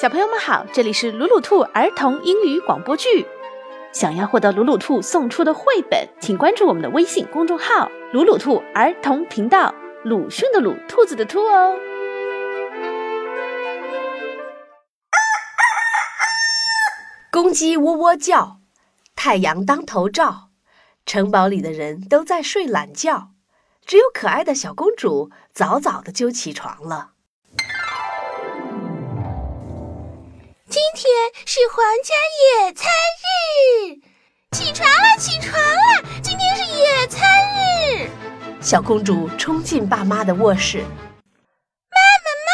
小朋友们好，这里是鲁鲁兔儿童英语广播剧。想要获得鲁鲁兔送出的绘本，请关注我们的微信公众号鲁鲁兔儿童频道，鲁迅的鲁，兔子的兔哦。公鸡喔喔叫，太阳当头照，城堡里的人都在睡懒觉，只有可爱的小公主早早的就起床了。今天是皇家野餐日，起床了，起床了！今天是野餐日。小公主冲进爸妈的卧室，妈妈，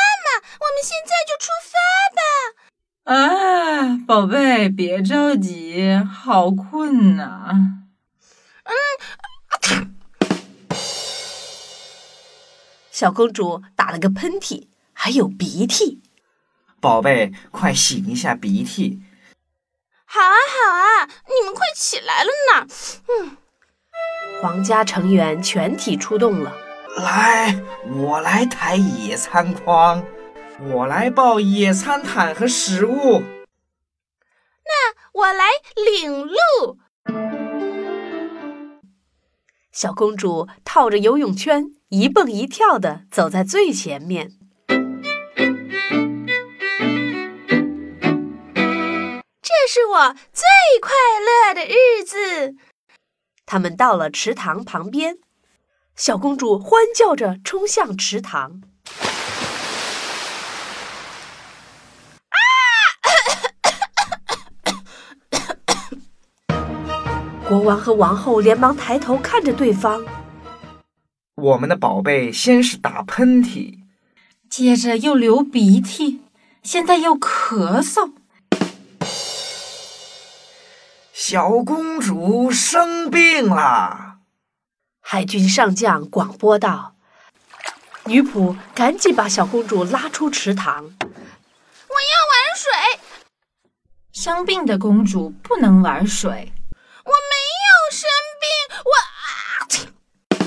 我们现在就出发吧！啊，宝贝，别着急，好困啊。小公主打了个喷嚏，还有鼻涕。宝贝，快擤一下鼻涕。好啊，你们快起来了呢。皇家成员全体出动了。来，我来抬野餐筐，我来抱野餐毯和食物。那我来领路。小公主套着游泳圈，一蹦一跳地走在最前面。这是我最快乐的日子。他们到了池塘旁边，小公主欢叫着冲向池塘。国王和王后连忙抬头看着对方。我们的宝贝先是打喷嚏，接着又流鼻涕，现在又咳嗽。小公主生病了，海军上将广播道。女仆赶紧把小公主拉出池塘。我要玩水。生病的公主不能玩水。我没有生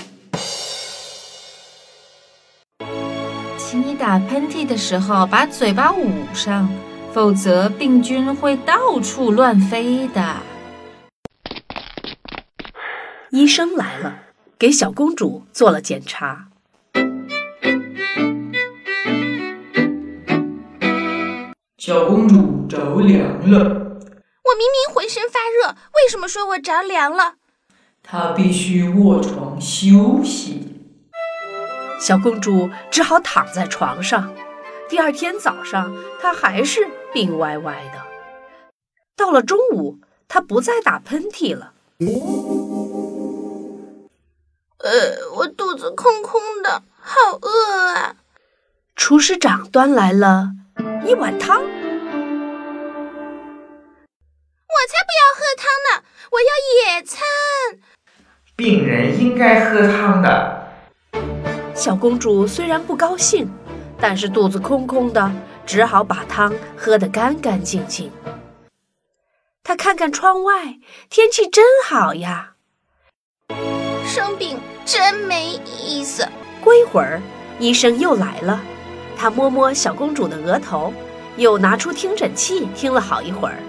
病，请你打喷嚏的时候把嘴巴捂上，否则病菌会到处乱飞的。医生来了，给小公主做了检查。小公主着凉了。我明明浑身发热，为什么说我着凉了？她必须卧床休息。小公主只好躺在床上。第二天早上，她还是病歪歪的。到了中午，她不再打喷嚏了。我肚子空空的，好饿啊！厨师长端来了一碗汤。我才不要喝汤呢，我要野餐。病人应该喝汤的。小公主虽然不高兴，但是肚子空空的，只好把汤喝得干干净净。她看看窗外，天气真好呀。生病真没意思。过一会儿，医生又来了，他摸摸小公主的额头，又拿出听诊器听了好一会儿。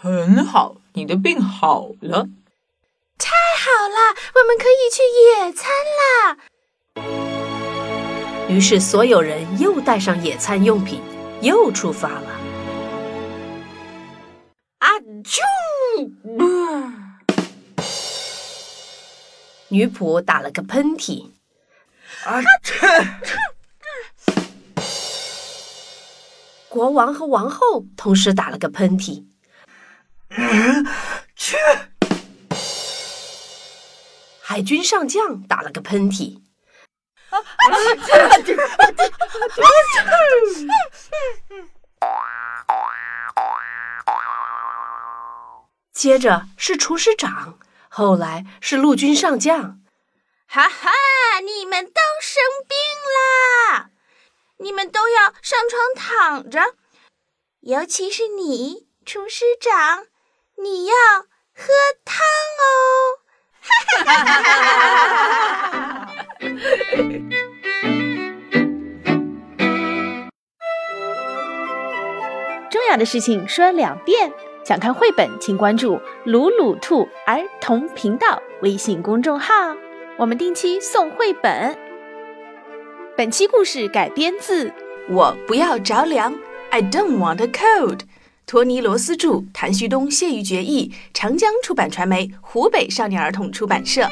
很好，你的病好了。太好了，我们可以去野餐啦！于是所有人又带上野餐用品，又出发了。女仆打了个喷嚏。国王和王后同时打了个喷嚏。海军上将打了个喷嚏。接着是厨师长，后来是陆军上将。哈哈，你们都生病啦！你们都要上床躺着，尤其是你，厨师长，你要喝汤哦！哈哈哈哈哈哈！重要的事情说两遍。想看绘本，请关注鲁鲁兔儿童频道微信公众号，我们定期送绘本。本期故事改编自我不要着凉 I don't want a cold， 托尼·罗斯著，谭旭东、谢玉珏译，长江出版传媒，湖北少年儿童出版社。